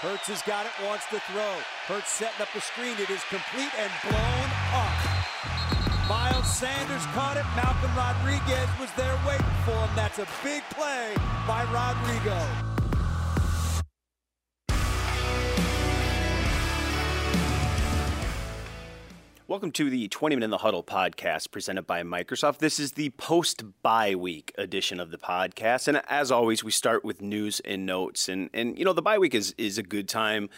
Hurts has got it, wants to throw. Hurts setting up a screen. It is complete and blown up. Miles Sanders caught it. Malcolm Rodriguez was there waiting for him. That's a big play by Rodrigo. Welcome to the 20-Minute in the Huddle podcast presented by Microsoft. This is the post-bye week edition of the podcast. And as always, we start with news and notes. And you know, the bye week is a good time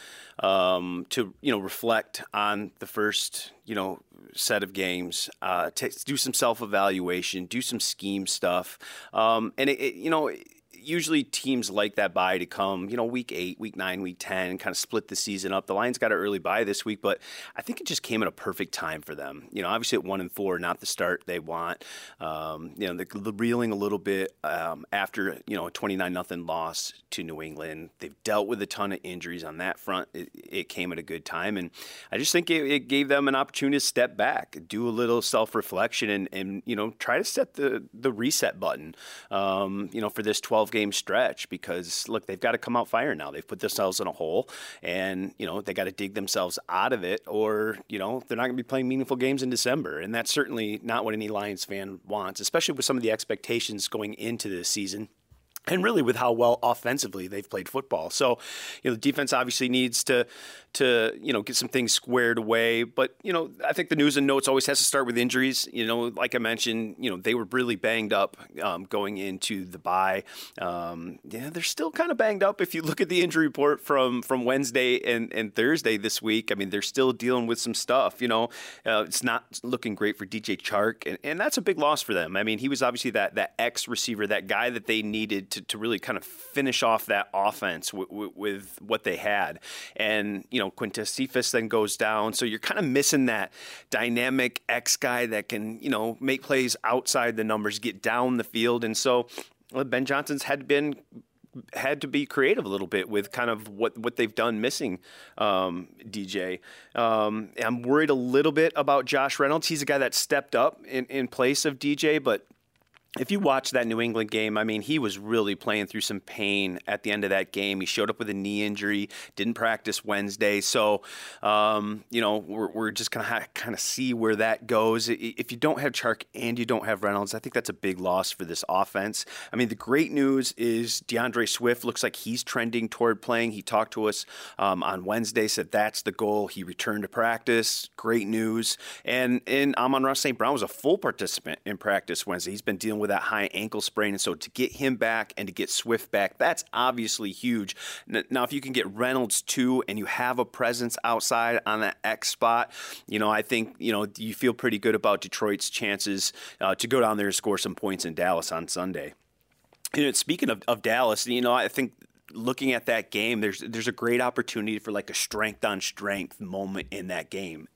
to, reflect on the first, set of games, do some self-evaluation, do some scheme stuff. Usually teams like that bye to come, week 8, week 9, week 10, kind of split the season up. The Lions got an early bye this week, but I think it just came at a perfect time for them. Obviously at 1-4, not the start they want. They're reeling a little bit after, a 29-0 loss to New England. They've dealt with a ton of injuries on that front. It came at a good time, and I just think it gave them an opportunity to step back, do a little self-reflection, and try to set the reset button, for this 12 game stretch, because look, they've got to come out firing now. They've put themselves in a hole, and they got to dig themselves out of it, or they're not going to be playing meaningful games in December, and that's certainly not what any Lions fan wants, especially with some of the expectations going into this season. And really with how well offensively they've played football. So, the defense obviously needs to get some things squared away. But, I think the news and notes always has to start with injuries. Like I mentioned, they were really banged up going into the bye. They're still kind of banged up. If you look at the injury report from Wednesday and Thursday this week, I mean, they're still dealing with some stuff. It's not looking great for DJ Chark. And that's a big loss for them. I mean, he was obviously that X receiver, that guy that they needed to really kind of finish off that offense with what they had. And, Quintez Cephas then goes down. So you're kind of missing that dynamic X guy that can, make plays outside the numbers, get down the field. And so Ben Johnson's had to be creative a little bit with kind of what they've done missing DJ. I'm worried a little bit about Josh Reynolds. He's a guy that stepped up in place of DJ, but if you watch that New England game, I mean, he was really playing through some pain at the end of that game. He showed up with a knee injury, didn't practice Wednesday. So, we're just going to kind of see where that goes. If you don't have Chark and you don't have Reynolds, I think that's a big loss for this offense. I mean, the great news is DeAndre Swift looks like he's trending toward playing. He talked to us on Wednesday, said that's the goal. He returned to practice. Great news. And Amon-Ra St. Brown was a full participant in practice Wednesday. He's been dealing with that high ankle sprain, and so to get him back and to get Swift back, that's obviously huge. Now, if you can get Reynolds too, and you have a presence outside on that X spot, I think you feel pretty good about Detroit's chances to go down there and score some points in Dallas on Sunday. And speaking of Dallas, I think, looking at that game, there's a great opportunity for like a strength on strength moment in that game.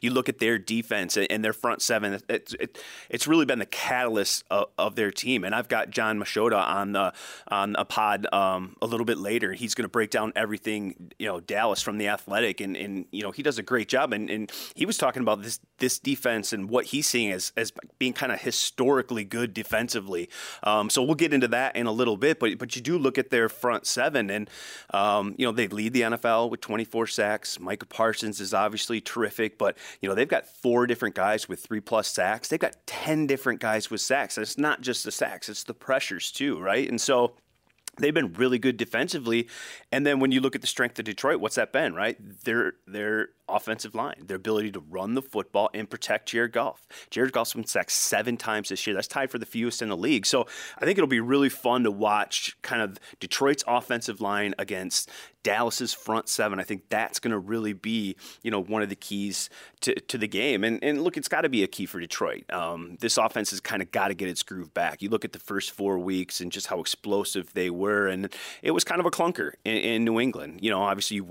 You look at their defense and their front seven, it's really been the catalyst of their team. And I've got Jon Machota on a pod a little bit later. He's going to break down everything, Dallas from The Athletic, and he does a great job. And he was talking about this defense and what he's seeing as being kind of historically good defensively. So we'll get into that in a little bit, but you do look at their front seven, and they lead the NFL with 24 sacks. Micah Parsons is obviously terrific, but they've got 4 different guys with 3+ sacks. They've got 10 different guys with sacks. And it's not just the sacks, it's the pressures too, right? And so they've been really good defensively. And then when you look at the strength of Detroit, what's that been, right? Their offensive line, their ability to run the football and protect Jared Goff. Jared Goff's been sacked 7 times this year. That's tied for the fewest in the league. So I think it'll be really fun to watch kind of Detroit's offensive line against Dallas's front seven. I think that's going to really be, one of the keys to the game. And look, it's got to be a key for Detroit. This offense has kind of got to get its groove back. You look at the first 4 weeks and just how explosive they were, and it was kind of a clunker in New England. Obviously you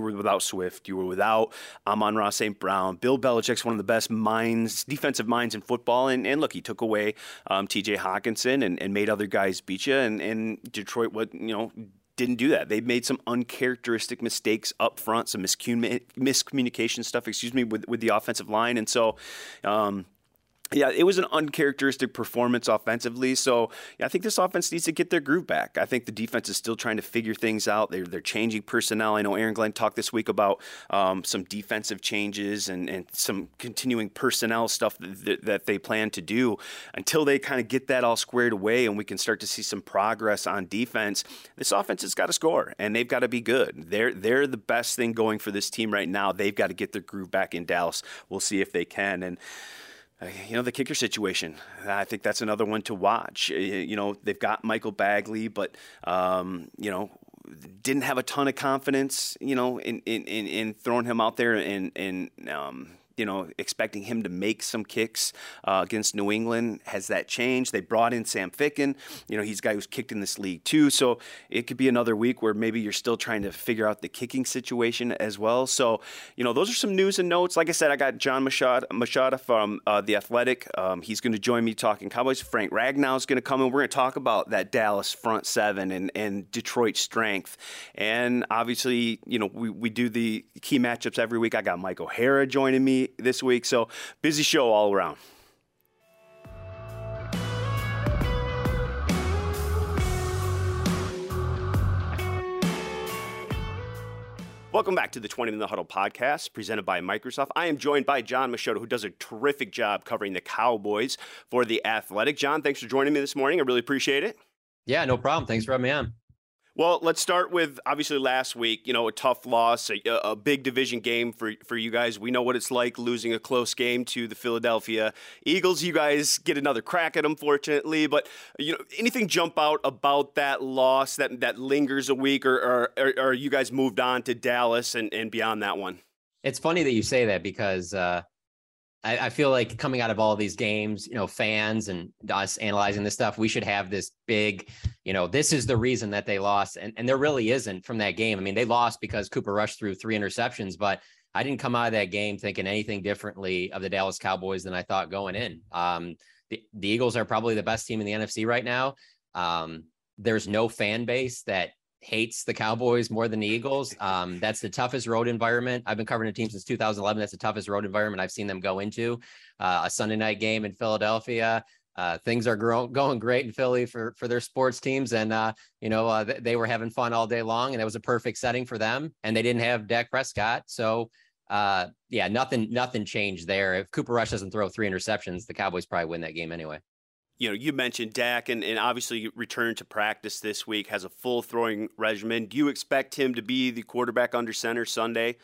were without Swift, you were without Amon-Ra St. Brown. Bill Belichick's one of the best defensive minds in football, and look, he took away T.J. Hockenson and made other guys beat you, and Detroit didn't do that. They made some uncharacteristic mistakes up front, some miscommunication stuff, with the offensive line, and so Yeah, it was an uncharacteristic performance offensively. So I think this offense needs to get their groove back. I think the defense is still trying to figure things out. They're changing personnel. I know Aaron Glenn talked this week about some defensive changes and some continuing personnel stuff that they plan to do. Until they kind of get that all squared away and we can start to see some progress on defense, this offense has got to score, and they've got to be good. They're the best thing going for this team right now. They've got to get their groove back in Dallas. We'll see if they can. And you know, the kicker situation, I think that's another one to watch. You know, they've got Michael Bagley, but, you know, didn't have a ton of confidence, you know, in throwing him out there and you know, expecting him to make some kicks against New England. Has that changed? They brought in Sam Ficken. You know, he's a guy who's kicked in this league too. So it could be another week where maybe you're still trying to figure out the kicking situation as well. So, you know, those are some news and notes. Like I said, I got Jon Machota from The Athletic. He's going to join me talking Cowboys. Frank Ragnow is going to come in. We're going to talk about that Dallas front seven and Detroit strength. And obviously, you know, we do the key matchups every week. I got Mike O'Hara joining me this week. So busy show all around. Welcome back to the 20 in the Huddle podcast presented by Microsoft. I am joined by Jon Machota, who does a terrific job covering the Cowboys for The Athletic. Jon, thanks for joining me this morning. I really appreciate it. Yeah, no problem. Thanks for having me on. Well, let's start with, obviously, last week, you know, a tough loss, a big division game for you guys. We know what it's like losing a close game to the Philadelphia Eagles. You guys get another crack at them, fortunately. But, you know, anything jump out about that loss that lingers a week, or you guys moved on to Dallas and beyond that one? It's funny that you say that because I feel like coming out of all of these games, you know, fans and us analyzing this stuff, we should have this big, you know, this is the reason that they lost. And there really isn't from that game. I mean, they lost because Cooper Rush threw 3 interceptions, but I didn't come out of that game thinking anything differently of the Dallas Cowboys than I thought going in. The Eagles are probably the best team in the NFC right now. There's no fan base that hates the Cowboys more than the Eagles. That's the toughest road environment. I've been covering a team since 2011. That's the toughest road environment I've seen them go into. A Sunday night game in Philadelphia. Things are going great in Philly for their sports teams. And, you know, they were having fun all day long, and it was a perfect setting for them. And they didn't have Dak Prescott. So, yeah, nothing changed there. If Cooper Rush doesn't throw 3 interceptions, the Cowboys probably win that game anyway. You know, you mentioned Dak and obviously returned to practice this week, has a full throwing regimen. Do you expect him to be the quarterback under center Sunday?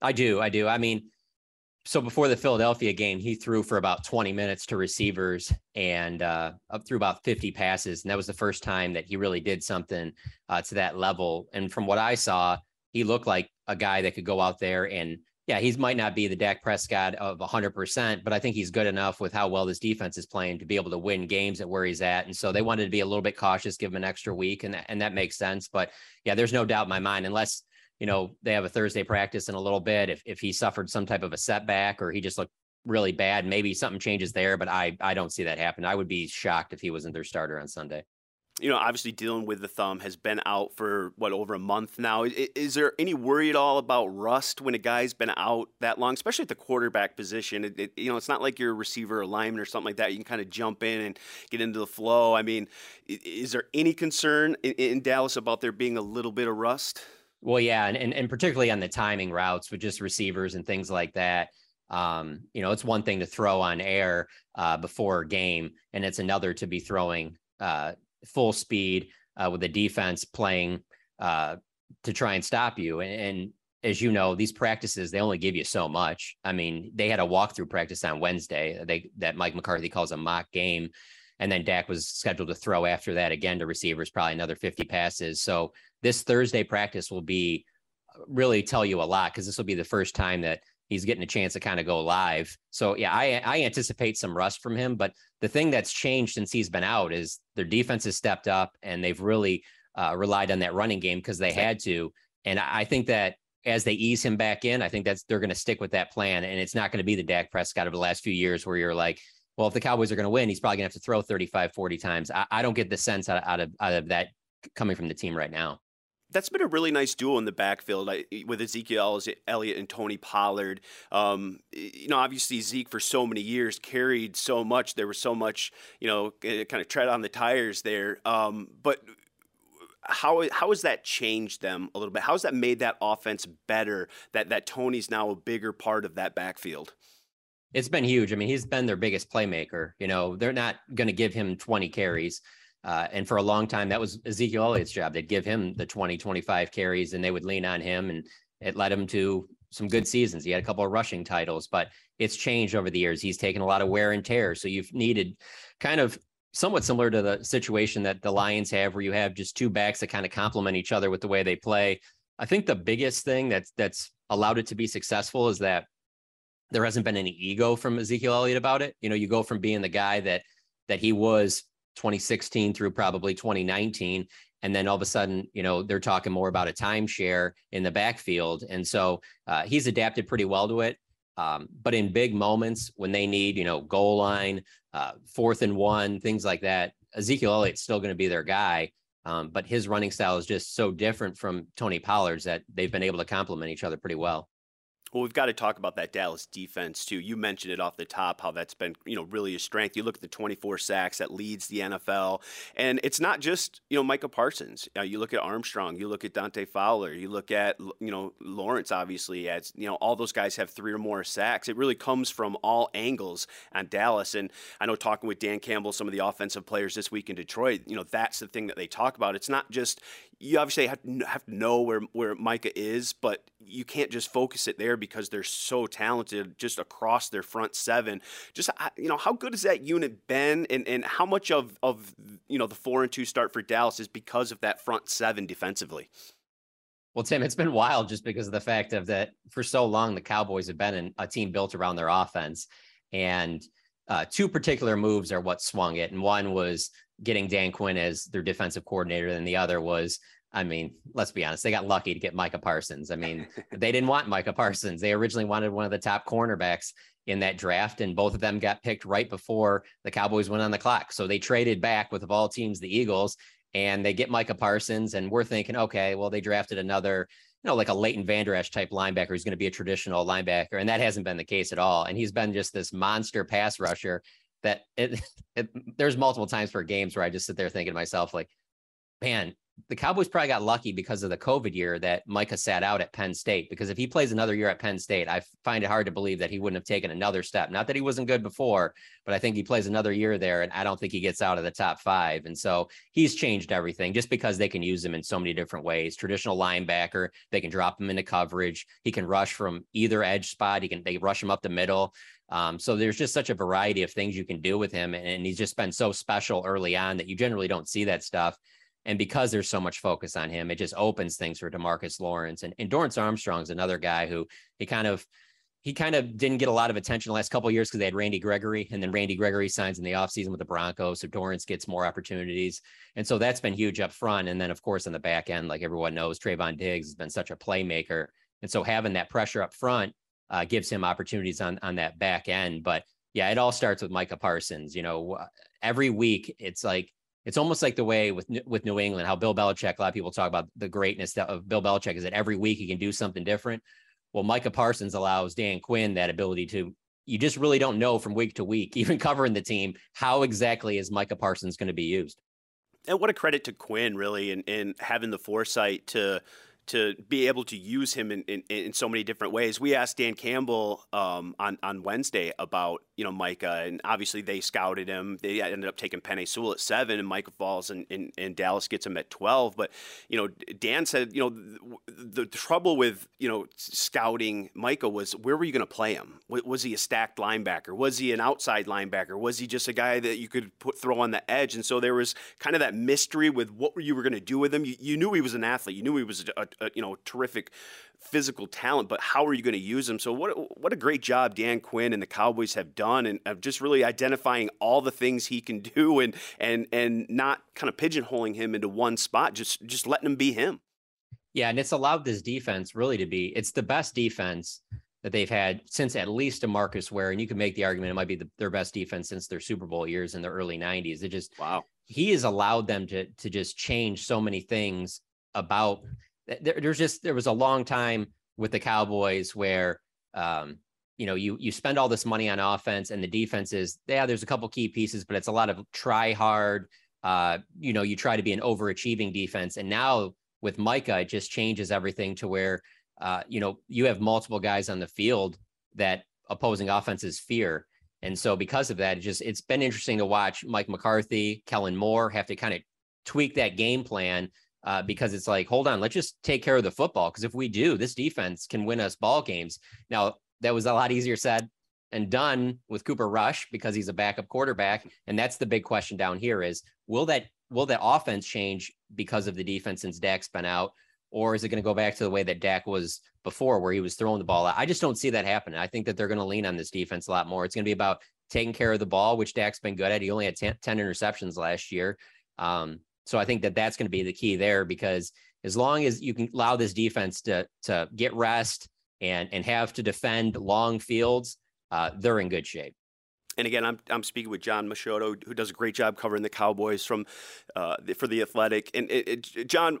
I do. I mean, so before the Philadelphia game, he threw for about 20 minutes to receivers and up through about 50 passes. And that was the first time that he really did something to that level. And from what I saw, he looked like a guy that could go out there and, yeah, he might not be the Dak Prescott of 100%, but I think he's good enough with how well this defense is playing to be able to win games at where he's at. And so they wanted to be a little bit cautious, give him an extra week, and that makes sense. But yeah, there's no doubt in my mind, unless, you know, they have a Thursday practice in a little bit, if he suffered some type of a setback or he just looked really bad, maybe something changes there, but I don't see that happen. I would be shocked if he wasn't their starter on Sunday. You know, obviously dealing with the thumb, has been out for, over a month now. Is there any worry at all about rust when a guy's been out that long, especially at the quarterback position? You know, it's not like you're a receiver or lineman or something like that. You can kind of jump in and get into the flow. I mean, is there any concern in Dallas about there being a little bit of rust? Well, yeah, and particularly on the timing routes with just receivers and things like that. You know, it's one thing to throw on air before a game, and it's another to be throwing full speed with the defense playing to try and stop you. And as you know, these practices, they only give you so much. I mean, they had a walkthrough practice on Wednesday that Mike McCarthy calls a mock game. And then Dak was scheduled to throw after that again to receivers, probably another 50 passes. So this Thursday practice will be really tell you a lot, because this will be the first time that he's getting a chance to kind of go live. So yeah, I anticipate some rust from him, but the thing that's changed since he's been out is their defense has stepped up, and they've really relied on that running game because they had to. And I think that as they ease him back in, I think they're going to stick with that plan. And it's not going to be the Dak Prescott of the last few years where you're like, well, if the Cowboys are going to win, he's probably gonna have to throw 35, 40 times. I don't get the sense out of that coming from the team right now. that's been a really nice duo in the backfield with Ezekiel Elliott and Tony Pollard. Obviously Zeke for so many years carried so much. There was so much, kind of tread on the tires there. But how has that changed them a little bit? How has that made that offense better, that Tony's now a bigger part of that backfield? It's been huge. I mean, he's been their biggest playmaker. They're not going to give him 20 carries. And for a long time, that was Ezekiel Elliott's job. They'd give him the 20, 25 carries, and they would lean on him, and it led him to some good seasons. He had a couple of rushing titles, but it's changed over the years. He's taken a lot of wear and tear. So you've needed kind of somewhat similar to the situation that the Lions have, where you have just two backs that kind of complement each other with the way they play. I think the biggest thing that's allowed it to be successful is that there hasn't been any ego from Ezekiel Elliott about it. You go from being the guy that he was 2016 through probably 2019. And then all of a sudden, they're talking more about a timeshare in the backfield. And so he's adapted pretty well to it. But in big moments when they need, goal line, 4th and 1, things like that, Ezekiel Elliott's still going to be their guy. But his running style is just so different from Tony Pollard's that they've been able to complement each other pretty well. Well, we've got to talk about that Dallas defense, too. You mentioned it off the top, how that's been, really a strength. You look at the 24 sacks that leads the NFL, and it's not just, Micah Parsons. You look at Armstrong, you look at Dante Fowler, you look at, Lawrence, obviously, as, all those guys have 3 or more sacks. It really comes from all angles on Dallas. And I know talking with Dan Campbell, some of the offensive players this week in Detroit, that's the thing that they talk about. It's not just, you obviously have to know where Micah is, but you can't just focus it there, because they're so talented just across their front seven. Just, how good has that unit been, and how much of the 4-2 start for Dallas is because of that front seven defensively? Well, Tim, it's been wild just because of the fact of that for so long, the Cowboys have been a team built around their offense, and two particular moves are what swung it. And one was getting Dan Quinn as their defensive coordinator. And the other was, let's be honest, they got lucky to get Micah Parsons. They didn't want Micah Parsons. They originally wanted one of the top cornerbacks in that draft, and both of them got picked right before the Cowboys went on the clock. So they traded back with, of all teams, the Eagles, and they get Micah Parsons. And we're thinking, okay, well, they drafted another, like a Leighton Vander Esch type linebacker who's going to be a traditional linebacker. And that hasn't been the case at all. And he's been just this monster pass rusher that there's multiple times for games where I just sit there thinking to myself, like, man, the Cowboys probably got lucky because of the COVID year that Micah sat out at Penn State, because if he plays another year at Penn State, I find it hard to believe that he wouldn't have taken another step. Not that he wasn't good before, but I think he plays another year there, and I don't think he gets out of the top 5. And so he's changed everything just because they can use him in so many different ways. Traditional linebacker, they can drop him into coverage. He can rush from either edge spot. They rush him up the middle. So there's just such a variety of things you can do with him. And he's just been so special early on that you generally don't see that stuff. And because there's so much focus on him, it just opens things for DeMarcus Lawrence. And Dorrance Armstrong is another guy who he kind of didn't get a lot of attention the last couple of years because they had Randy Gregory, and then Randy Gregory signs in the offseason with the Broncos. So Dorrance gets more opportunities. And so that's been huge up front. And then, of course, on the back end, like everyone knows, Trayvon Diggs has been such a playmaker. And so having that pressure up front gives him opportunities on that back end. But yeah, it all starts with Micah Parsons. Every week it's almost like the way with New England, how Bill Belichick, a lot of people talk about the greatness of Bill Belichick is that every week he can do something different. Well, Micah Parsons allows Dan Quinn that ability to, you just really don't know from week to week, even covering the team, how exactly is Micah Parsons going to be used. And what a credit to Quinn, really, and having the foresight to be able to use him in so many different ways. We asked Dan Campbell on Wednesday about, Micah, and obviously they scouted him. They ended up taking Penei Sewell at 7, and Micah falls and Dallas gets him at 12. But, Dan said, the trouble with, scouting Micah was, where were you going to play him? Was he a stacked linebacker? Was he an outside linebacker? Was he just a guy that you could throw on the edge? And so there was kind of that mystery with what you were going to do with him. You knew he was an athlete. You knew he was a terrific physical talent, but how are you going to use him? So what a great job Dan Quinn and the Cowboys have done, and of just really identifying all the things he can do, and not kind of pigeonholing him into one spot, just letting him be him. Yeah, and it's allowed this defense really to be, it's the best defense that they've had since at least DeMarcus Ware, and you can make the argument it might be their best defense since their Super Bowl years in the early 90s. It just, wow, he has allowed them to just change so many things about there was a long time with the Cowboys where, you spend all this money on offense and the defense is, there's a couple key pieces, but it's a lot of try hard. You try to be an overachieving defense. And now with Micah, it just changes everything to where, you have multiple guys on the field that opposing offenses fear. And so because of that, it's been interesting to watch Mike McCarthy, Kellen Moore have to kind of tweak that game plan because it's like, hold on, let's just take care of the football. Because if we do, this defense can win us ball games. Now, that was a lot easier said and done with Cooper Rush because he's a backup quarterback. And that's the big question down here is, will that offense change because of the defense since Dak's been out? Or is it going to go back to the way that Dak was before where he was throwing the ball out? I just don't see that happening. I think that they're going to lean on this defense a lot more. It's going to be about taking care of the ball, which Dak's been good at. He only had 10 interceptions last year. So I think that that's going to be the key there, because as long as you can allow this defense to get rest and have to defend long fields, they're in good shape. And again, I'm speaking with Jon Machota, who does a great job covering the Cowboys for The Athletic. And Jon,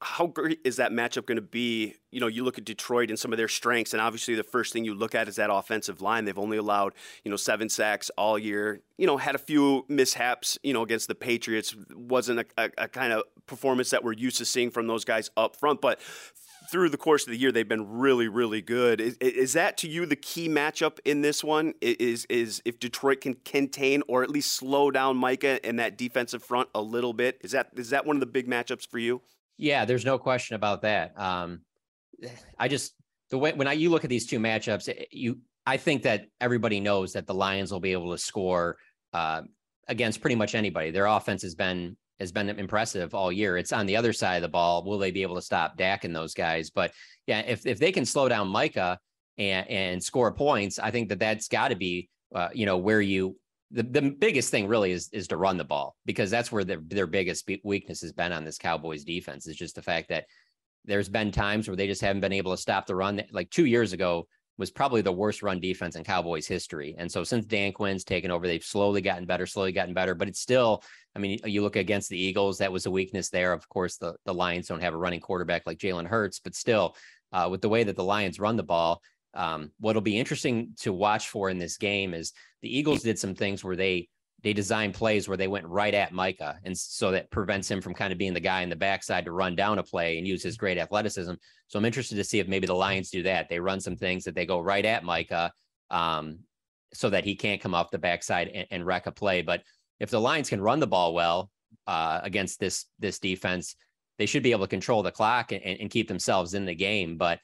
how great is that matchup going to be? You look at Detroit and some of their strengths, and obviously the first thing you look at is that offensive line. They've only allowed 7 sacks all year. Had a few mishaps against the Patriots. Wasn't a kind of performance that we're used to seeing from those guys up front, but through the course of the year, they've been really, really good. Is that to you the key matchup in this one? Is if Detroit can contain or at least slow down Micah and that defensive front a little bit? Is that one of the big matchups for you? Yeah, there's no question about that. You look at these two matchups, I think that everybody knows that the Lions will be able to score against pretty much anybody. Their offense has been impressive all year. It's on the other side of the ball. Will they be able to stop Dak and those guys? But yeah, if they can slow down Micah and score points, I think that's got to be, the biggest thing really is to run the ball, because that's where their biggest weakness has been on this Cowboys defense, is just the fact that there's been times where they just haven't been able to stop the run. Like 2 years ago was probably the worst run defense in Cowboys history. And so since Dan Quinn's taken over, they've slowly gotten better, but it's still, you look against the Eagles, that was a weakness there. Of course, the Lions don't have a running quarterback like Jalen Hurts, but still with the way that the Lions run the ball, what'll be interesting to watch for in this game is the Eagles did some things where they designed plays where they went right at Micah. And so that prevents him from kind of being the guy in the backside to run down a play and use his great athleticism. So I'm interested to see if maybe the Lions do that. They run some things that they go right at Micah so that he can't come off the backside and wreck a play. But if the Lions can run the ball well against this defense, they should be able to control the clock and keep themselves in the game. But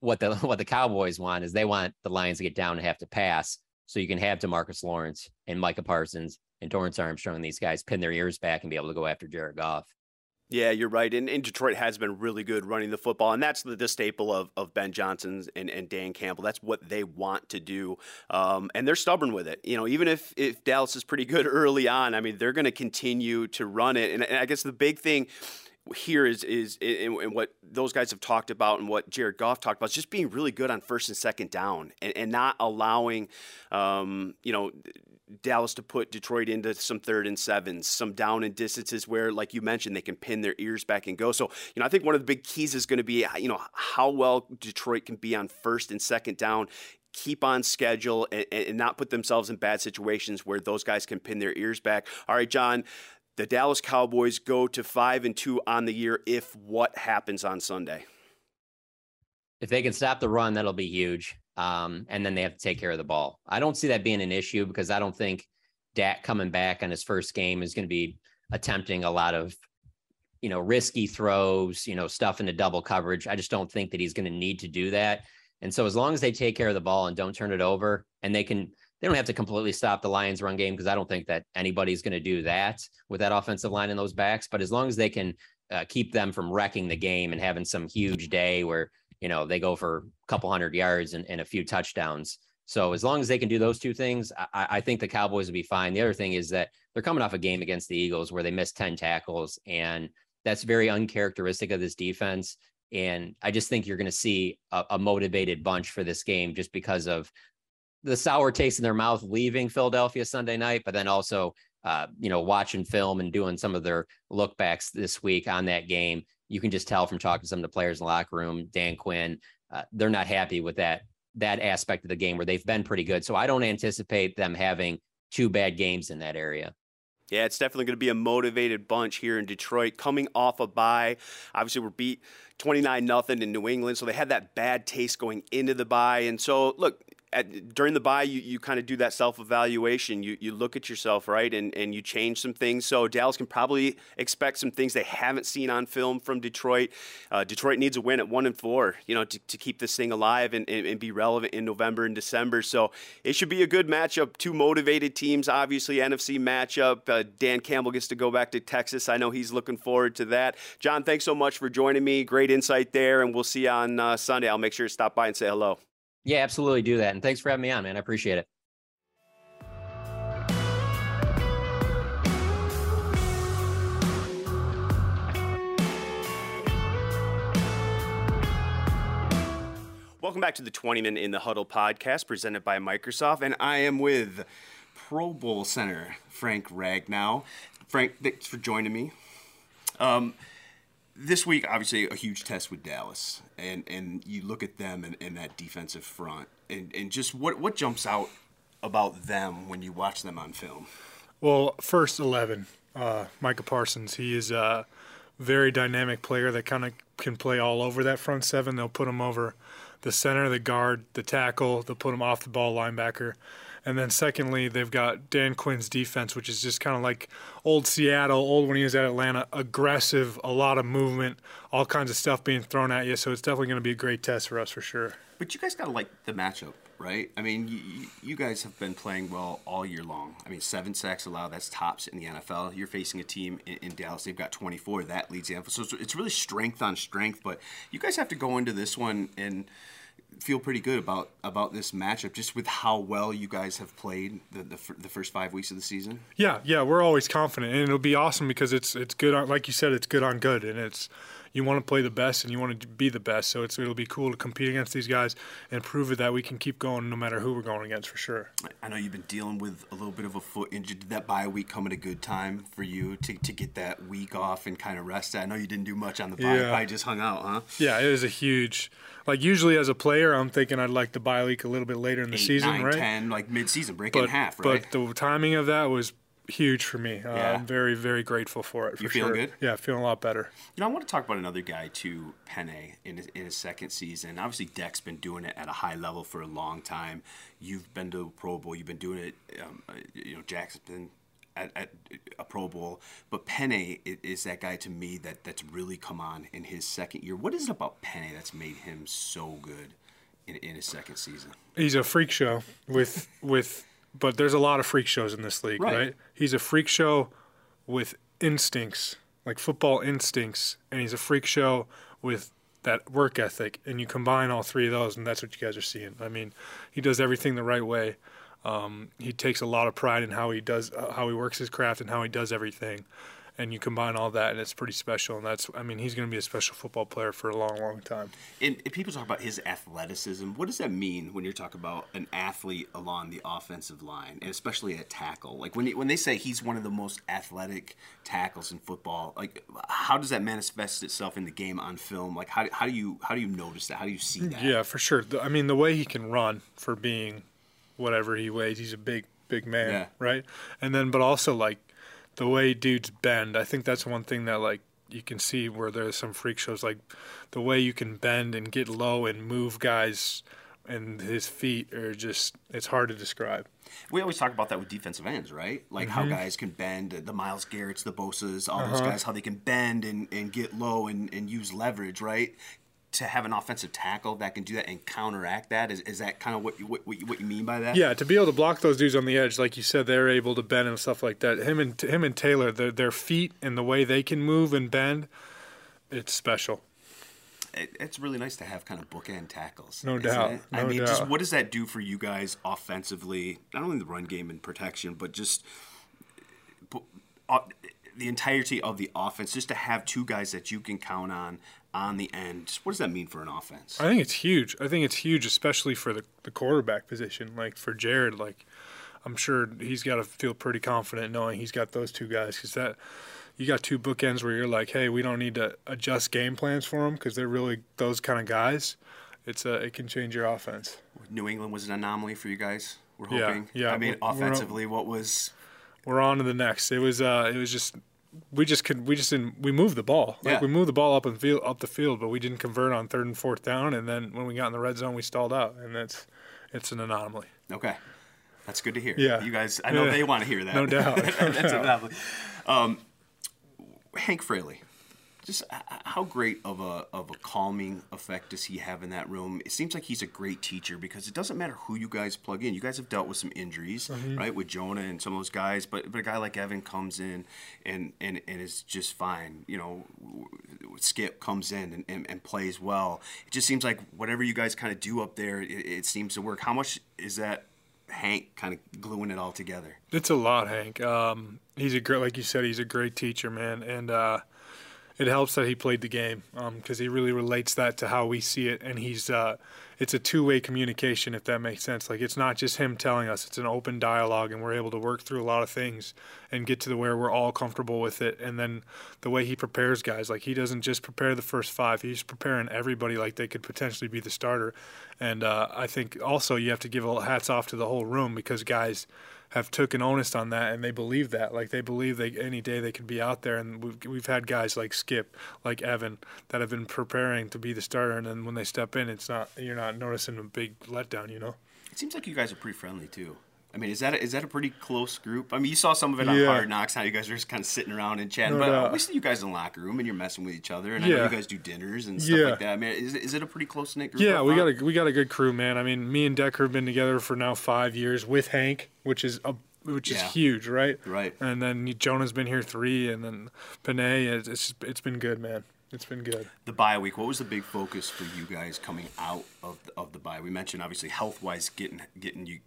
what the Cowboys want is they want the Lions to get down and have to pass. So you can have DeMarcus Lawrence and Micah Parsons and Dorrance Armstrong and these guys pin their ears back and be able to go after Jared Goff. Yeah, you're right. And Detroit has been really good running the football. And that's the staple of Ben Johnson's and Dan Campbell. That's what they want to do. And they're stubborn with it. Even if Dallas is pretty good early on, they're going to continue to run it. And I guess the big thing here is what those guys have talked about and what Jared Goff talked about is just being really good on first and second down and not allowing, Dallas to put Detroit into some 3rd and 7s, some down in distances where, like you mentioned, they can pin their ears back and go. So, I think one of the big keys is going to be, how well Detroit can be on first and second down, keep on schedule and not put themselves in bad situations where those guys can pin their ears back. All right, Jon, the Dallas Cowboys go to 5-2 on the year if what happens on Sunday? If they can stop the run, that'll be huge. And then they have to take care of the ball. I don't see that being an issue because I don't think Dak coming back on his first game is going to be attempting a lot of, risky throws, stuff into double coverage. I just don't think that he's going to need to do that. And so as long as they take care of the ball and don't turn it over, and they don't have to completely stop the Lions run game, because I don't think that anybody's going to do that with that offensive line and those backs. But as long as they can keep them from wrecking the game and having some huge day where, they go for a couple hundred yards and a few touchdowns. So as long as they can do those two things, I think the Cowboys will be fine. The other thing is that they're coming off a game against the Eagles where they missed 10 tackles, and that's very uncharacteristic of this defense. And I just think you're going to see a motivated bunch for this game just because of the sour taste in their mouth leaving Philadelphia Sunday night, but then also, watching film and doing some of their look backs this week on that game you can just tell from talking to some of the players in the locker room, Dan Quinn, they're not happy with that aspect of the game where they've been pretty good. So I don't anticipate them having two bad games in that area. Yeah, it's definitely going to be a motivated bunch here in Detroit coming off a bye. Obviously, we're beat 29-0 in New England, so they had that bad taste going into the bye. And so, look, during the bye, you kind of do that self-evaluation. You look at yourself, right, and you change some things. So Dallas can probably expect some things they haven't seen on film from Detroit. Detroit needs a win at 1-4, to keep this thing alive and be relevant in November and December. So it should be a good matchup. Two motivated teams, obviously, NFC matchup. Dan Campbell gets to go back to Texas. I know he's looking forward to that. John, thanks so much for joining me. Great insight there, and we'll see you on Sunday. I'll make sure to stop by and say hello. Yeah, absolutely do that. And thanks for having me on, man. I appreciate it. Welcome back to the Twentyman in the Huddle podcast presented by Microsoft. And I am with Pro Bowl center Frank Ragnow. Frank, thanks for joining me. This week, obviously, a huge test with Dallas, and you look at them and that defensive front, and just what jumps out about them when you watch them on film? Well, first 11, Micah Parsons. He is a very dynamic player that kind of can play all over that front seven. They'll put him over the center, the guard, the tackle. They'll put him off the ball linebacker. And then secondly, they've got Dan Quinn's defense, which is just kind of like old Seattle, old when he was at Atlanta, aggressive, a lot of movement, all kinds of stuff being thrown at you. So it's definitely going to be a great test for us for sure. But you guys got to like the matchup, right? I mean, you guys have been playing well all year long. I mean, 7 sacks allowed, that's tops in the NFL. You're facing a team in Dallas. They've got 24. That leads the NFL. So it's really strength on strength. But you guys have to go into this one and – feel pretty good about this matchup, just with how well you guys have played the first 5 weeks of the season. Yeah, we're always confident, and it'll be awesome because it's good on, like you said, it's good on good, and it's you want to play the best and you want to be the best, so it'll be cool to compete against these guys and prove that we can keep going no matter who we're going against for sure. I know you've been dealing with a little bit of a foot injury. Did that bye week come at a good time for you to get that week off and kind of rest? I know you didn't do much on the bye. Yeah. Probably just hung out, huh? Yeah, it was a huge – like usually as a player, I'm thinking I'd like the bye week a little bit later in the season, 9, right? 10, like mid-season, break it in half, right? But the timing of that was – huge for me. Yeah. I'm very, very grateful for it. For you feeling sure. Good? Yeah, feeling a lot better. I want to talk about another guy too, Penei, in his second season. Obviously, Dak's been doing it at a high level for a long time. You've been to a Pro Bowl. You've been doing it. Jack's been at a Pro Bowl. But Penei is that guy to me that's really come on in his second year. What is it about Penei that's made him so good in his second season? He's a freak show with. But there's a lot of freak shows in this league, right? He's a freak show with instincts, like football instincts, and he's a freak show with that work ethic. And you combine all three of those, and that's what you guys are seeing. I mean, he does everything the right way. He takes a lot of pride in how he does, how he works his craft, and how he does everything. And you combine all that, and it's pretty special. And he's going to be a special football player for a long, long time. And if people talk about his athleticism, what does that mean when you're talking about an athlete along the offensive line, and especially a tackle? Like when they say he's one of the most athletic tackles in football, like how does that manifest itself in the game on film? Like how do you notice that? How do you see that? Yeah, for sure. I mean, the way he can run for being whatever he weighs, he's a big man, yeah. Right? And then, but also like. The way dudes bend, I think that's one thing that, like, you can see where there's some freak shows. Like, the way you can bend and get low and move guys and his feet are just – it's hard to describe. We always talk about that with defensive ends, right? Like how guys can bend, the Myles Garretts, the Bosas, all those guys, how they can bend and get low and use leverage, right? To have an offensive tackle that can do that and counteract that? Is that kind of what you mean by that? Yeah, to be able to block those dudes on the edge, like you said, they're able to bend and stuff like that. Him and Taylor, their feet and the way they can move and bend, it's special. It's really nice to have kind of bookend tackles. No doubt. It? No I mean, doubt. Just what does that do for you guys offensively? Not only the run game and protection, but just the entirety of the offense, just to have two guys that you can count on the end. What does that mean for an offense? I think it's huge. Especially for the quarterback position. Like for Jared, like I'm sure he's got to feel pretty confident knowing he's got those two guys because that you got two bookends where you're like, hey, we don't need to adjust game plans for them because they're really those kind of guys. It can change your offense. New England was an anomaly for you guys, we're hoping. Yeah, yeah. I mean, offensively, what was? We're on to the next. It was just we moved the ball. Like, yeah. We moved the ball up the field, but we didn't convert on third and fourth down. And then when we got in the red zone, we stalled out, and it's an anomaly. Okay, that's good to hear. Yeah, you guys, I know they want to hear that. No doubt, that's an anomaly. Hank Fraley. Just how great of a calming effect does he have in that room? It seems like he's a great teacher because it doesn't matter who you guys plug in. You guys have dealt with some injuries, mm-hmm. right, with Jonah and some of those guys. But a guy like Evan comes in and is just fine. You know, Skip comes in and plays well. It just seems like whatever you guys kind of do up there, it seems to work. How much is that Hank kind of gluing it all together? It's a lot, Hank. He's a great, like you said, he's a great teacher, man. And it helps that he played the game because he really relates that to how we see it, and it's a two-way communication, if that makes sense. Like, it's not just him telling us. It's an open dialogue, and we're able to work through a lot of things and get to the where we're all comfortable with it. And then the way he prepares guys, like, he doesn't just prepare the first five. He's preparing everybody like they could potentially be the starter. And I think also you have to give hats off to the whole room because guys – have took an onus on that, and they believe that. Like, they believe they any day they could be out there, and we've had guys like Skip, like Evan, that have been preparing to be the starter, and then when they step in, you're not noticing a big letdown, you know? It seems like you guys are pretty friendly, too. I mean, is that a pretty close group? I mean, you saw some of it on Hard Knocks, how you guys are just kind of sitting around and chatting, but we see you guys in the locker room and you're messing with each other, and I know you guys do dinners and stuff like that. I mean, is it a pretty close-knit group? Yeah, we got a good crew, man. I mean, me and Decker have been together for now 5 years with Hank, which is huge, right? Right. And then Jonah's been here 3, and then Penei, it's been good, man. It's been good. The bye week, what was the big focus for you guys coming out of the bye? We mentioned, obviously, health-wise, getting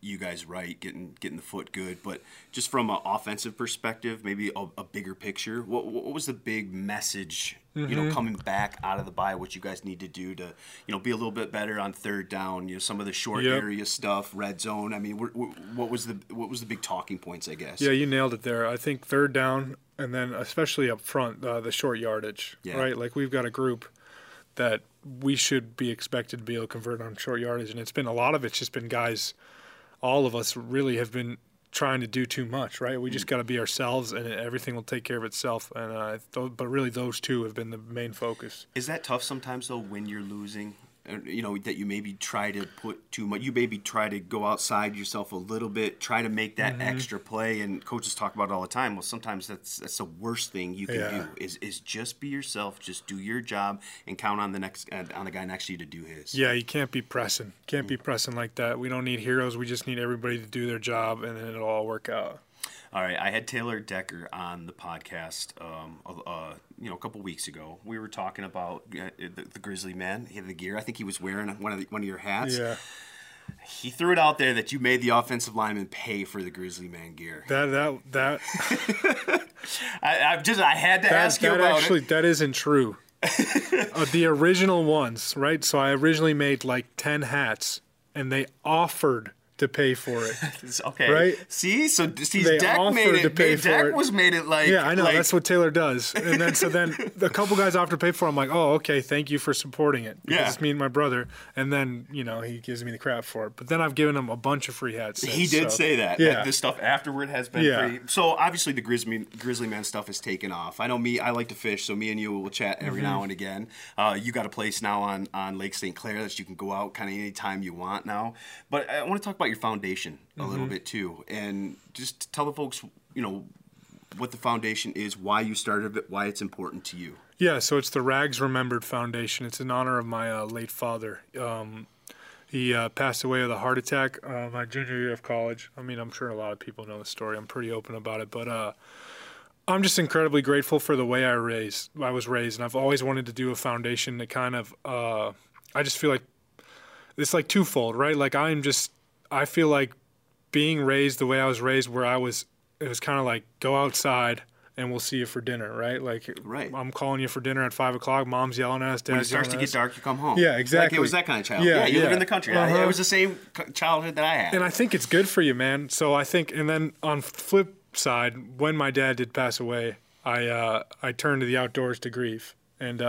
you guys right, getting the foot good. But just from an offensive perspective, maybe a bigger picture, what was the big message, mm-hmm. Coming back out of the bye, what you guys need to do to, be a little bit better on third down, some of the short area stuff, red zone. I mean, what was the big talking points, I guess? Yeah, you nailed it there. I think third down. And then especially up front, the short yardage, right? Like, we've got a group that we should be expected to be able to convert on short yardage. And it's just been guys, all of us really have been trying to do too much, right? We just got to be ourselves, and everything will take care of itself. And but really those two have been the main focus. Is that tough sometimes, though, when you're losing? That you maybe try to put too much. You maybe try to go outside yourself a little bit, try to make that mm-hmm. extra play. And coaches talk about it all the time. Well, sometimes that's the worst thing you can do is just be yourself, just do your job, and count on the guy next to you to do his. Yeah, you can't be pressing. Can't be pressing like that. We don't need heroes. We just need everybody to do their job, and then it'll all work out. All right, I had Taylor Decker on the podcast, a couple weeks ago. We were talking about the Grizzly Man. He had the gear. I think he was wearing one of your hats. Yeah. He threw it out there that you made the offensive lineman pay for the Grizzly Man gear. That. I had to ask you about it. That isn't true. The original ones, right? So I originally made like 10 hats, and they offered to pay for it. Okay. Right? See, Dak made it. To pay for Dak it. Was made it like. Yeah, I know. Like... That's what Taylor does. And then so then a couple guys offer to pay for it. I'm like, oh, okay, thank you for supporting it. Because it's me and my brother. And then, he gives me the crap for it. But then I've given him a bunch of free hats. He did say that. Yeah. Like, this stuff afterward has been free. So obviously the Grizzly Man stuff has taken off. I know I like to fish, so me and you will chat every now and again. You got a place now on Lake St. Clair that you can go out kind of any time you want now. But I want to talk about your foundation a little bit too, and just tell the folks what the foundation is, why you started it, why it's important to you. So it's the Rags Remembered Foundation. It's in honor of my late father. He passed away with a heart attack my junior year of college. I mean, I'm sure a lot of people know the story. I'm pretty open about it, but I'm just incredibly grateful for the way I was raised, and I've always wanted to do a foundation that kind of I just feel like it's like twofold, right? Like, I feel like being raised the way I was raised, it was kind of like, go outside and we'll see you for dinner, right? Like, right. I'm calling you for dinner at 5 o'clock. Mom's yelling at us. Dad's when it starts to get dark, you come home. Yeah, exactly. Like, it was that kind of childhood. Yeah, you live in the country. It was the same childhood that I had. And I think it's good for you, man. So I think, and then on flip side, when my dad did pass away, I turned to the outdoors to grieve. And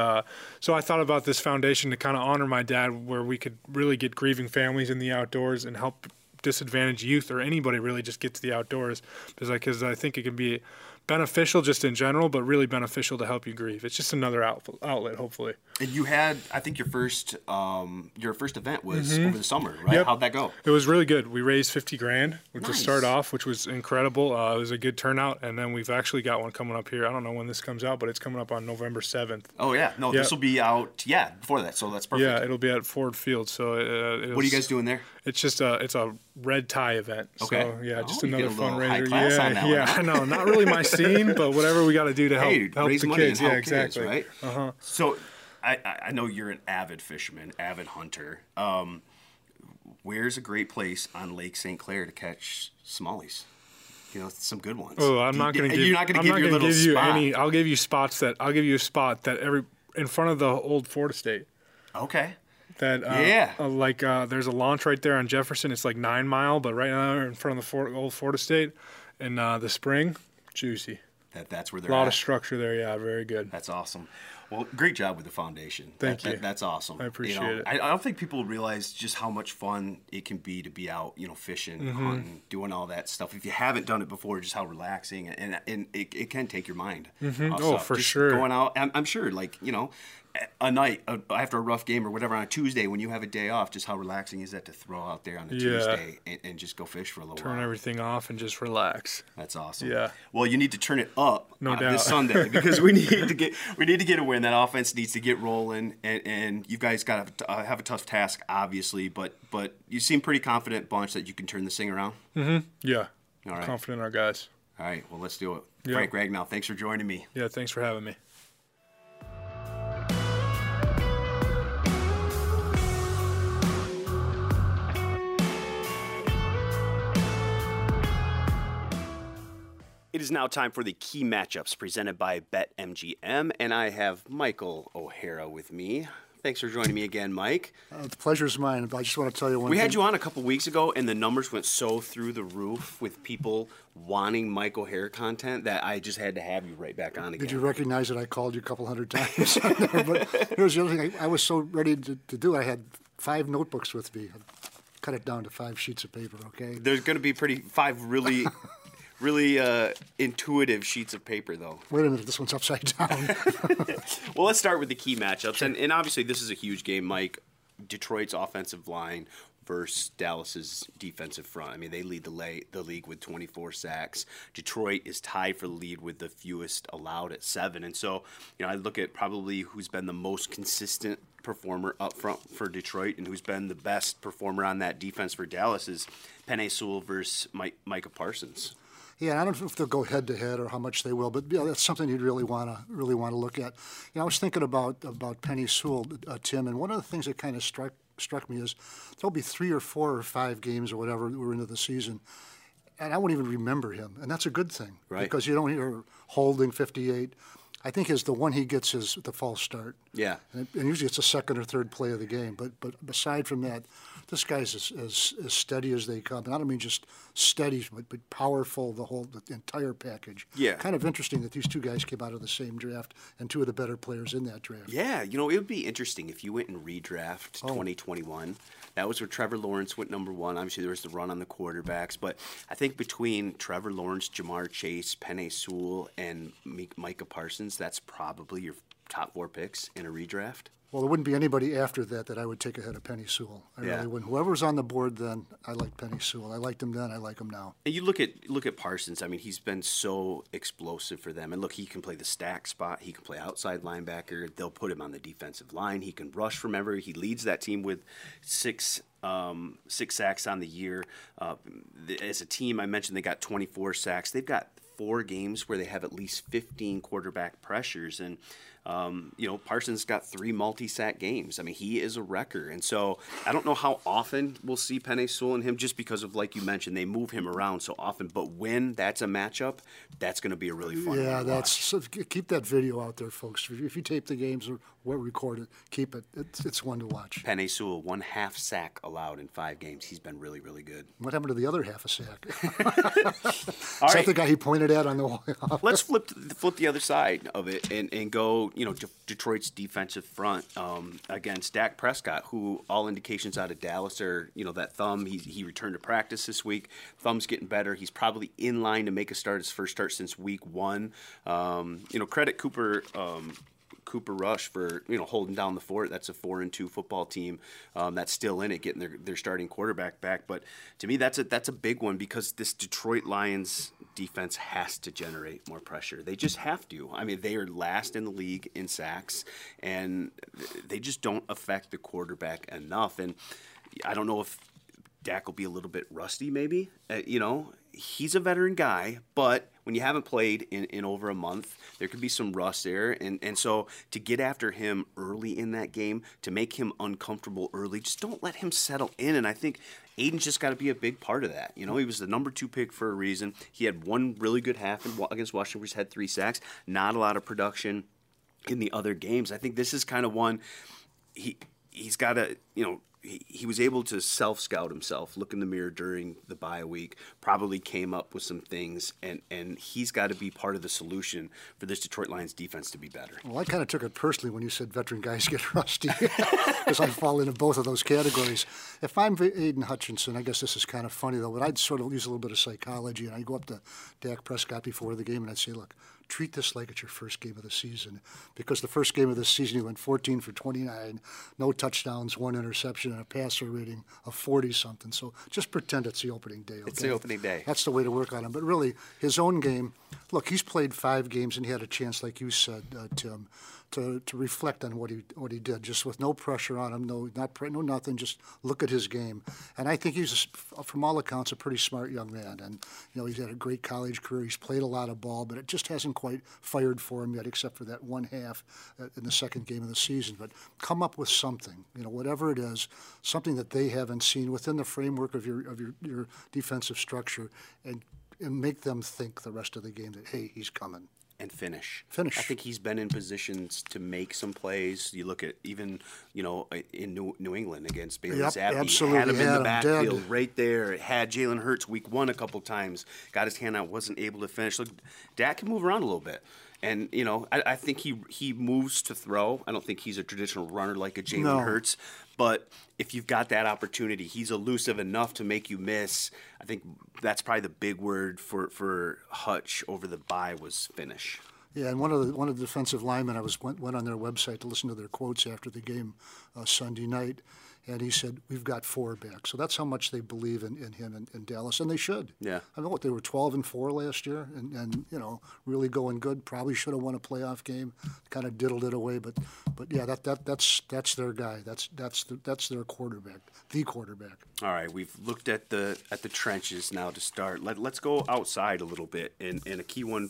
so I thought about this foundation to kind of honor my dad, where we could really get grieving families in the outdoors and help disadvantaged youth or anybody really just get to the outdoors, because I think it can be beneficial just in general, but really beneficial to help you grieve. It's just another outlet, hopefully. And you had, I think your first event was over the summer, right? Yep. How'd that go? It was really good. We raised $50,000 to start off, which was incredible. It was a good turnout, and then we've actually got one coming up here. I don't know when this comes out, but it's coming up on November 7th. Oh, yeah. No, yep. This will be out, before that, so that's perfect. Yeah, it'll be at Ford Field. So what are you guys doing there? It's just it's a red tie event. Okay. So, just another fundraiser. High class on that one. I know. Not really my scene, but whatever we got to do to help the kids. Yeah, exactly. Kids, right? Uh-huh. So I know you're an avid fisherman, avid hunter. Where's a great place on Lake St. Clair to catch smallies? You know, some good ones. Oh, I'm not going to give you your little spot. I'll give you spots that in front of the old Ford Estate. Okay. That there's a launch right there on Jefferson. It's like 9 Mile, but right now in front of the old Ford Estate in the spring, juicy. That's where they're at. A lot of structure there, yeah, very good. That's awesome. Well, great job with the foundation. Thank you. That's awesome. I appreciate it. I don't think people realize just how much fun it can be to be out, fishing, hunting, doing all that stuff. If you haven't done it before, just how relaxing and it can take your mind. Mm-hmm. Oh, for sure. Going out, I'm sure, a night after a rough game or whatever on a Tuesday when you have a day off, just how relaxing is that to throw out there on a Tuesday and just go fish for a little while. Turn everything off and just relax. That's awesome. Yeah. Well, you need to turn it up this Sunday because we need to get a win. That offense needs to get rolling, and you guys got to have a tough task, obviously. But you seem pretty confident bunch that you can turn this thing around. Mm-hmm. Yeah. All right. Confident in our guys. All right. Well, let's do it. Yep. Frank Ragnow, thanks for joining me. Yeah. Thanks for having me. It is now time for the key matchups presented by BetMGM, and I have Michael O'Hara with me. Thanks for joining me again, Mike. The pleasure is mine. I just want to tell you one thing. We had you on a couple weeks ago, and the numbers went so through the roof with people wanting Mike O'Hara content that I just had to have you right back on again. Did you recognize that I called you a couple hundred times on there? But here's the other thing. I was so ready to do it. I had 5 notebooks with me. Cut it down to 5 sheets of paper, okay? There's going to be 5 really... Really intuitive sheets of paper, though. Wait a minute, this one's upside down. Well, let's start with the key matchups. Sure. And obviously, this is a huge game, Mike. Detroit's offensive line versus Dallas's defensive front. I mean, they lead the league with 24 sacks. Detroit is tied for the lead with the fewest allowed at 7. And so, I look at probably who's been the most consistent performer up front for Detroit and who's been the best performer on that defense for Dallas is Penei Sewell versus Micah Parsons. Yeah, I don't know if they'll go head-to-head or how much they will, but that's something you'd really want to look at. I was thinking about Penei Sewell, Tim, and one of the things that kind of struck me is there'll be 3 or 4 or 5 games or whatever we're into the season, and I won't even remember him, and that's a good thing, right? Because you don't hear holding 58. I think is the one he gets is the false start. Yeah, and usually it's the second or third play of the game. But aside from that, this guy's as steady as they come. And I don't mean just steady, but powerful. The entire package. Yeah, kind of interesting that these two guys came out of the same draft and two of the better players in that draft. Yeah, it would be interesting if you went and redraft 2021. That was where Trevor Lawrence went number 1. Obviously, there was the run on the quarterbacks, but I think between Trevor Lawrence, Jamar Chase, Penei Sewell, and Micah Parsons, that's probably your top 4 picks in a redraft. Well, there wouldn't be anybody after that I would take ahead of Penei Sewell. I really wouldn't. Whoever's on the board then, I like Penei Sewell. I liked him then. I like him now. And you look at Parsons. I mean, he's been so explosive for them. And look, he can play the stack spot. He can play outside linebacker. They'll put him on the defensive line. He can rush from everywhere. He leads that team with 6 sacks on the year. As a team, I mentioned they got 24 sacks. They've got 4 games where they have at least 15 quarterback pressures. And You know, Parsons got 3 multi-sack games. I mean, he is a wrecker. And so I don't know how often we'll see Penei Sewell and him just because of, like you mentioned, they move him around so often. But when that's a matchup, that's going to be a really fun one to watch. Keep that video out there, folks. If you tape the games or record it, keep it. It's one to watch. Penei Sewell, 1/2 sack allowed in 5 games. He's been really, really good. What happened to the other half a sack? All right. Is that the guy he pointed at on the way off? Let's flip the other side of it and go, you know, Detroit's defensive front against Dak Prescott, who all indications out of Dallas are, you know, that thumb. He returned to practice this week. Thumb's getting better. He's probably in line to make a start, his first start since week 1. You know, credit Cooper Rush for, you know, holding down the fort. That's a 4-2 football team that's still in it, getting their starting quarterback back. But to me, that's a big one because this Detroit Lions defense has to generate more pressure. They just have to. I mean, they are last in the league in sacks, and they just don't affect the quarterback enough. And I don't know if Dak will be a little bit rusty maybe. You know, he's a veteran guy, but when you haven't played in over a month, there could be some rust there. And so to get after him early in that game, to make him uncomfortable early, just don't let him settle in. And I think Aiden's just got to be a big part of that. You know, he was the number 2 pick for a reason. He had one really good half against Washington, where he's had 3 sacks. Not a lot of production in the other games. I think this is kind of one he's got to, you know, he was able to self-scout himself, look in the mirror during the bye week, probably came up with some things, and he's got to be part of the solution for this Detroit Lions defense to be better. Well, I kind of took it personally when you said veteran guys get rusty, because I fall into both of those categories. If I'm Aiden Hutchinson, I guess this is kind of funny, though, but I'd sort of use a little bit of psychology, and I'd go up to Dak Prescott before the game, and I'd say, look, treat this like it's your first game of the season, because the first game of the season he went 14 for 29, no touchdowns, 1 interception, and a passer rating of 40-something. So just pretend it's the opening day. Okay? It's the opening day. That's the way to work on him. But really, his own game, look, he's played 5 games and he had a chance, like you said, Tim, to reflect on what he did, just with no pressure on him, no nothing, just look at his game. And I think he's, from all accounts, a pretty smart young man. And, you know, he's had a great college career. He's played a lot of ball, but it just hasn't quite fired for him yet, except for that one half in the second game of the season. But come up with something, you know, whatever it is, something that they haven't seen within the framework of your defensive structure, and make them think the rest of the game that, hey, he's coming. And finish. I think he's been in positions to make some plays. You look at even, you know, in New England against Bailey Zappi. Absolutely. Had him in the backfield right there. Had Jalen Hurts week 1 a couple times. Got his hand out, wasn't able to finish. Look, Dak can move around a little bit. And, you know, I think he moves to throw. I don't think he's a traditional runner like a Jalen Hurts. But if you've got that opportunity, he's elusive enough to make you miss. I think that's probably the big word for Hutch over the bye was finish. Yeah, and one of the defensive linemen, I went on their website to listen to their quotes after the game Sunday night. And he said, we've got 4 back. So that's how much they believe in him in Dallas, and they should. Yeah. I know what, they were 12-4 last year and you know, really going good. Probably should have won a playoff game. Kind of diddled it away, but yeah, that's their guy. That's their quarterback, the quarterback. All right, we've looked at the trenches now to start. Let's go outside a little bit, and another key one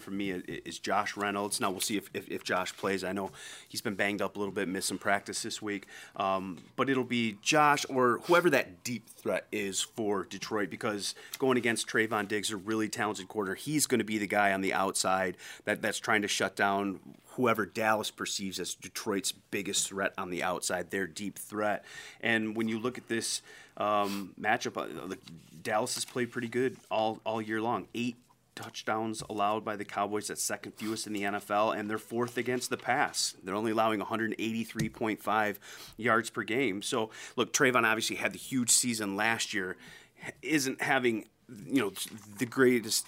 for me is Josh Reynolds. Now we'll see if Josh plays. I know he's been banged up a little bit, missed some practice this week. But it'll be Josh or whoever that deep threat is for Detroit, because going against Trayvon Diggs, a really talented corner, he's going to be the guy on the outside that's trying to shut down whoever Dallas perceives as Detroit's biggest threat on the outside, their deep threat. And when you look at this matchup, Dallas has played pretty good all year long. 8 touchdowns allowed by the Cowboys, that's 2nd fewest in the NFL, and they're 4th against the pass. They're only allowing 183.5 yards per game. So, look, Trayvon obviously had the huge season last year, isn't having, you know, the greatest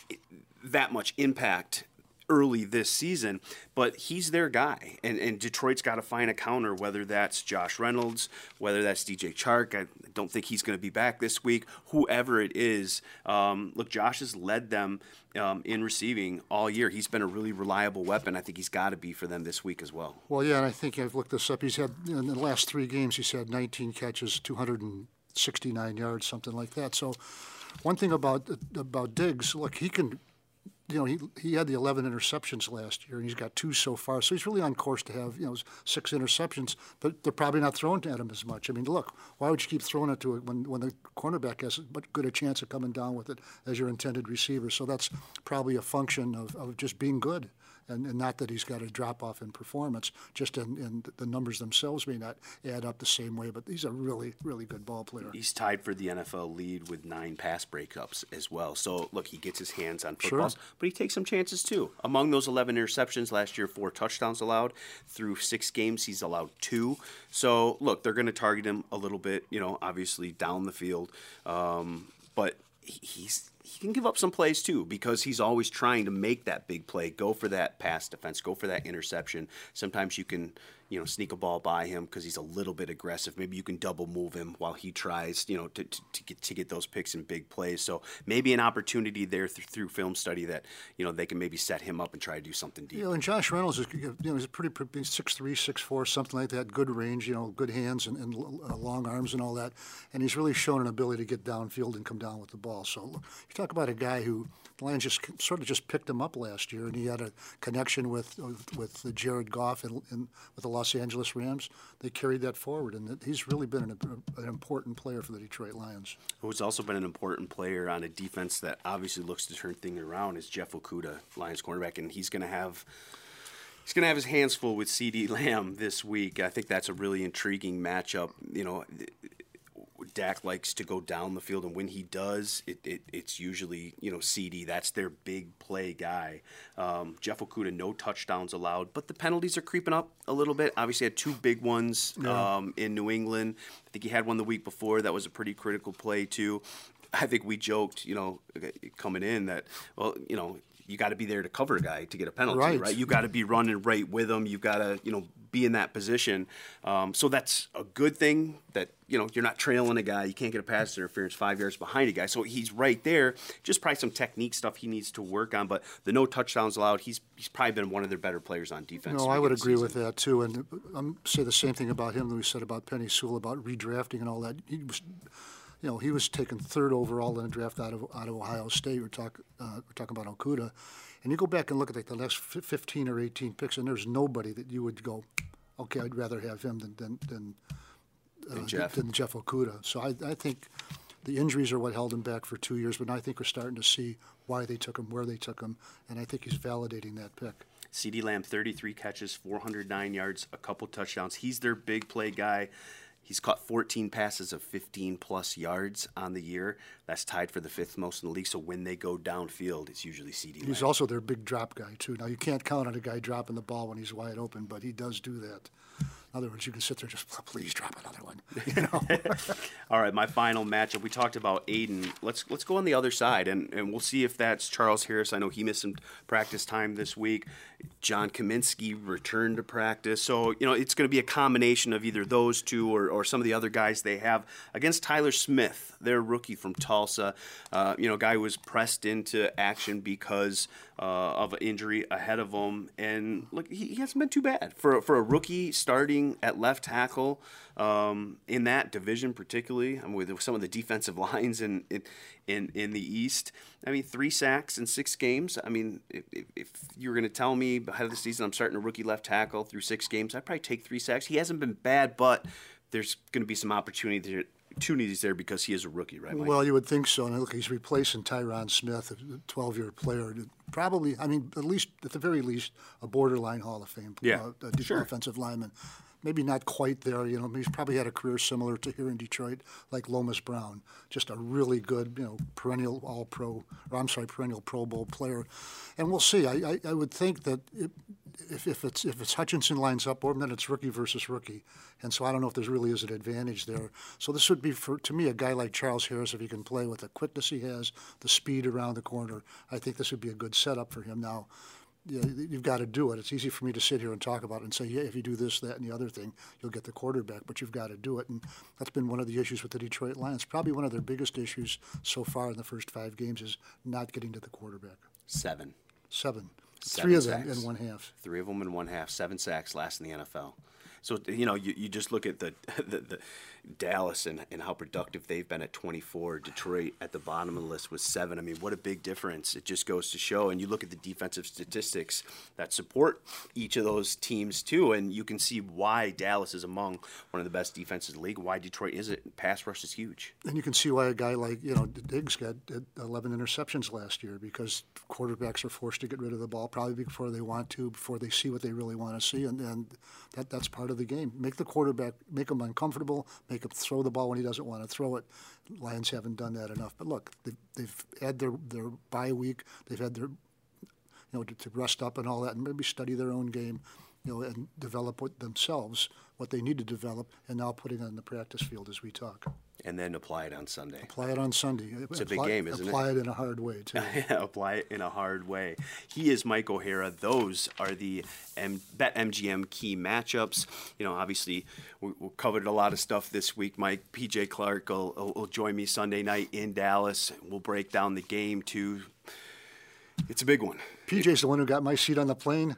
that much impact early this season, but he's their guy, and Detroit's got to find a counter, whether that's Josh Reynolds, whether that's DJ Chark. I don't think he's going to be back this week. Whoever it is, look, Josh has led them in receiving all year. He's been a really reliable weapon. I think he's got to be for them this week as well. Well, yeah, and I think I've looked this up. He's had, in the last 3 games, he's had 19 catches, 269 yards, something like that. So one thing about Diggs, look, he can you know, he had the 11 interceptions last year, and he's got 2 so far. So he's really on course to have, you know, 6 interceptions, but they're probably not throwing at him as much. I mean, look, why would you keep throwing it to it when the cornerback has as good a chance of coming down with it as your intended receiver? So that's probably a function of just being good. And not that he's got a drop-off in performance, just in the numbers themselves may not add up the same way, but he's a really, really good ball player. He's tied for the NFL lead with 9 pass breakups as well. So, look, he gets his hands on footballs, sure, but he takes some chances too. Among those 11 interceptions last year, 4 touchdowns allowed. Through 6 games, he's allowed 2. So, look, they're going to target him a little bit, you know, obviously down the field. But he can give up some plays, too, because he's always trying to make that big play, go for that pass defense, go for that interception. Sometimes you can, you know, sneak a ball by him because he's a little bit aggressive. Maybe you can double move him while he tries, you know, to get those picks and big plays. So maybe an opportunity there through film study that, you know, they can maybe set him up and try to do something deep. You know, and Josh Reynolds is, you know, he's a pretty 6'3", 6'4", something like that, good range, you know, good hands and long arms and all that. And he's really shown an ability to get downfield and come down with the ball. So you talk about a guy who the Lions just sort of just picked him up last year, and he had a connection with Jared Goff and with the Los Angeles Rams. They carried that forward, and he's really been an important player for the Detroit Lions. Who's also been an important player on a defense that obviously looks to turn things around is Jeff Okudah, Lions cornerback, and he's going to have his hands full with CeeDee Lamb this week. I think that's a really intriguing matchup. You know, Dak likes to go down the field, and when he does, it's usually, you know, CD. That's their big play guy. Jeff Okudah, no touchdowns allowed, but the penalties are creeping up a little bit. Obviously, had 2 big ones in New England. I think he had one the week before. That was a pretty critical play, too. I think we joked, you know, coming in that, well, you know, you got to be there to cover a guy to get a penalty, right? You got to be running right with him. You got to, you know, be in that position. So that's a good thing that, you know, you're not trailing a guy. You can't get a pass interference 5 yards behind a guy. So he's right there. Just probably some technique stuff he needs to work on. But the no touchdowns allowed, he's probably been one of their better players on defense. No, I would agree with that, too. And I'm say the same thing about him that we said about Penei Sewell, about redrafting and all that. He was... You know, he was taken 3rd overall in a draft out of Ohio State. We're talking about Okudah. And you go back and look at like the last 15 or 18 picks, and there's nobody that you would go, okay, I'd rather have him than Jeff Okudah. So I think the injuries are what held him back for 2 years, but I think we're starting to see why they took him, where they took him, and I think he's validating that pick. CeeDee Lamb, 33 catches, 409 yards, a couple touchdowns. He's their big play guy. He's caught 14 passes of 15-plus yards on the year. That's tied for the 5th most in the league. So when they go downfield, it's usually CeeDee Lamb. He's also their big drop guy, too. Now, you can't count on a guy dropping the ball when he's wide open, but he does do that. In other words, you can sit there just, please drop another one. You know? All right, my final matchup. We talked about Aiden. Let's go on the other side, and we'll see if that's Charles Harris. I know he missed some practice time this week. John Kaminsky returned to practice. So, you know, it's going to be a combination of either those two or some of the other guys they have against Tyler Smith, their rookie from Tulsa. You know, guy who was pressed into action because of an injury ahead of him. And, look, he hasn't been too bad. For a rookie starting at left tackle in that division particularly, I mean, with some of the defensive lines in the East, I mean, 3 sacks in 6 games. I mean, if you were going to tell me ahead of the season I'm starting a rookie left tackle through 6 games, I'd probably take 3 sacks. He hasn't been bad, but there's going to be some opportunities there because he is a rookie, right, Mike? Well, you would think so. And look, he's replacing Tyron Smith, a 12-year player. Probably, I mean, at the very least, a borderline Hall of Fame defensive lineman. Maybe not quite there. You know, he's probably had a career similar to here in Detroit, like Lomas Brown, just a really good, you know, perennial Pro Bowl player. And we'll see. I would think that if it's Hutchinson lines up, or then it's rookie versus rookie. And so I don't know if there really is an advantage there. So this would be, to me, a guy like Charles Harris, if he can play with the quickness he has, the speed around the corner, I think this would be a good setup for him now. Yeah, you've got to do it. It's easy for me to sit here and talk about it and say, yeah, if you do this, that, and the other thing, you'll get the quarterback, but you've got to do it. And that's been one of the issues with the Detroit Lions. Probably one of their biggest issues so far in the first 5 games is not getting to the quarterback. 7 Three of them in 1 half. 7 sacks, last in the NFL. So, you know, you just look at the Dallas and how productive they've been at 24. Detroit at the bottom of the list with 7. I mean, what a big difference. It just goes to show. And you look at the defensive statistics that support each of those teams, too, and you can see why Dallas is among one of the best defenses in the league, why Detroit is it. Pass rush is huge. And you can see why a guy like, you know, Diggs got 11 interceptions last year, because quarterbacks are forced to get rid of the ball probably before they want to, before they see what they really want to see, and that's part of the game. Make the quarterback, make him uncomfortable, make him throw the ball when he doesn't want to throw it. Lions haven't done that enough. But look, they've had their bye week. They've had their, you know, to rest up and all that, and maybe study their own game, you know, and develop with themselves what they need to develop, and now putting on the practice field as we talk. And then apply it on Sunday. Apply it on Sunday. It's a big game, isn't it? Apply it in a hard way, too. Yeah, apply it in a hard way. He is Mike O'Hara. Those are the BetMGM key matchups. You know, obviously, we covered a lot of stuff this week, Mike. PJ Clark will join me Sunday night in Dallas. We'll break down the game, too. It's a big one. PJ's the one who got my seat on the plane.